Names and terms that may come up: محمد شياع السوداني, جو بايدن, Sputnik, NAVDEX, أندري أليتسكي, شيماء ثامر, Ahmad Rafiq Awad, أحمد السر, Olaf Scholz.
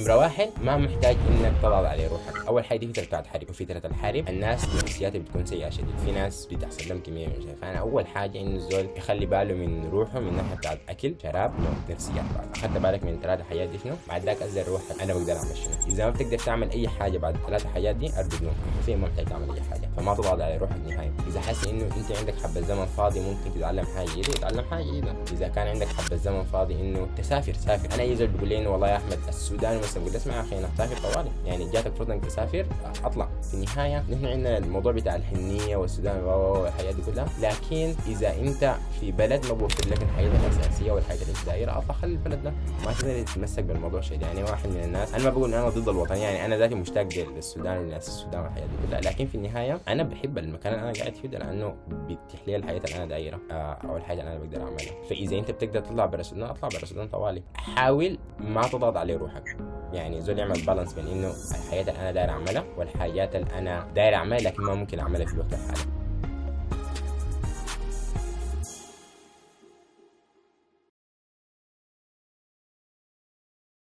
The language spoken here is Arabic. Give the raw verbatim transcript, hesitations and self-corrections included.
نمرة واحد، ما محتاج انك تضغط على روحك. اول حاجه تقدر تقعد تحارب، وفي فتره الحارب الناس نفسياتها بتكون سيئه شديد، في ناس بتحصل لهم كميه من شايف. انا اول حاجه انه الزول يخلي باله من روحه من ناحيه بتاعت اكل شراب نفسيات. اخذت بالك من ثلاثه حاجات دي شنو؟ بعد ذاك اسال روحك انا بقدر اعمل شنو؟ اذا ما بتقدر تعمل اي حاجه بعد ثلاثه حاجات دي ارجو نوم، في ما محتاج تعمل اي حاجه، فما تضغط على روحك نهائي. اذا حاسس انه انت عندك حبه زمن فاضي ممكن تتعلم حاجه جديده اتعلم حاجه جديده. اذا كان عندك حبه زمن فاضي انه تسافر سافر. انا اي زول بيقول لي انه والله يا احمد السودان بس اسمع يا اخي انا مسافر طوالي، يعني جاتك فرصه انك تسافر اطلع. في النهايه نحن عندنا الموضوع بتاع الحنيه والسودان والحياه دي كلها، لكن اذا انت في بلد ما بوفر لك الحياه الاساسيه والحياه الدائره اطلع خلي البلد ده، ما تقدر تتمسك بالموضوع شيء. يعني واحد من الناس، انا ما بقول ان انا ضد الوطن، يعني انا ذاتي مشتاق للسودان وناس السودان والحياه دي كلها، لكن في النهايه انا بحب المكان اللي انا قاعد فيه لانه بيتيح لي الحياه اللي انا دايره او الحاجه اللي انا بقدر اعملها. فاذا انت بتقدر تطلع برا السودان اطلع برا السودان طوالي. حاول ما تضغط عليه روحك، يعني زول يعمل بالانس بين انه الحياه اللي انا داير اعملها والحاجات اللي انا داير اعملها لكن ما ممكن اعملها في الوقت الحالي.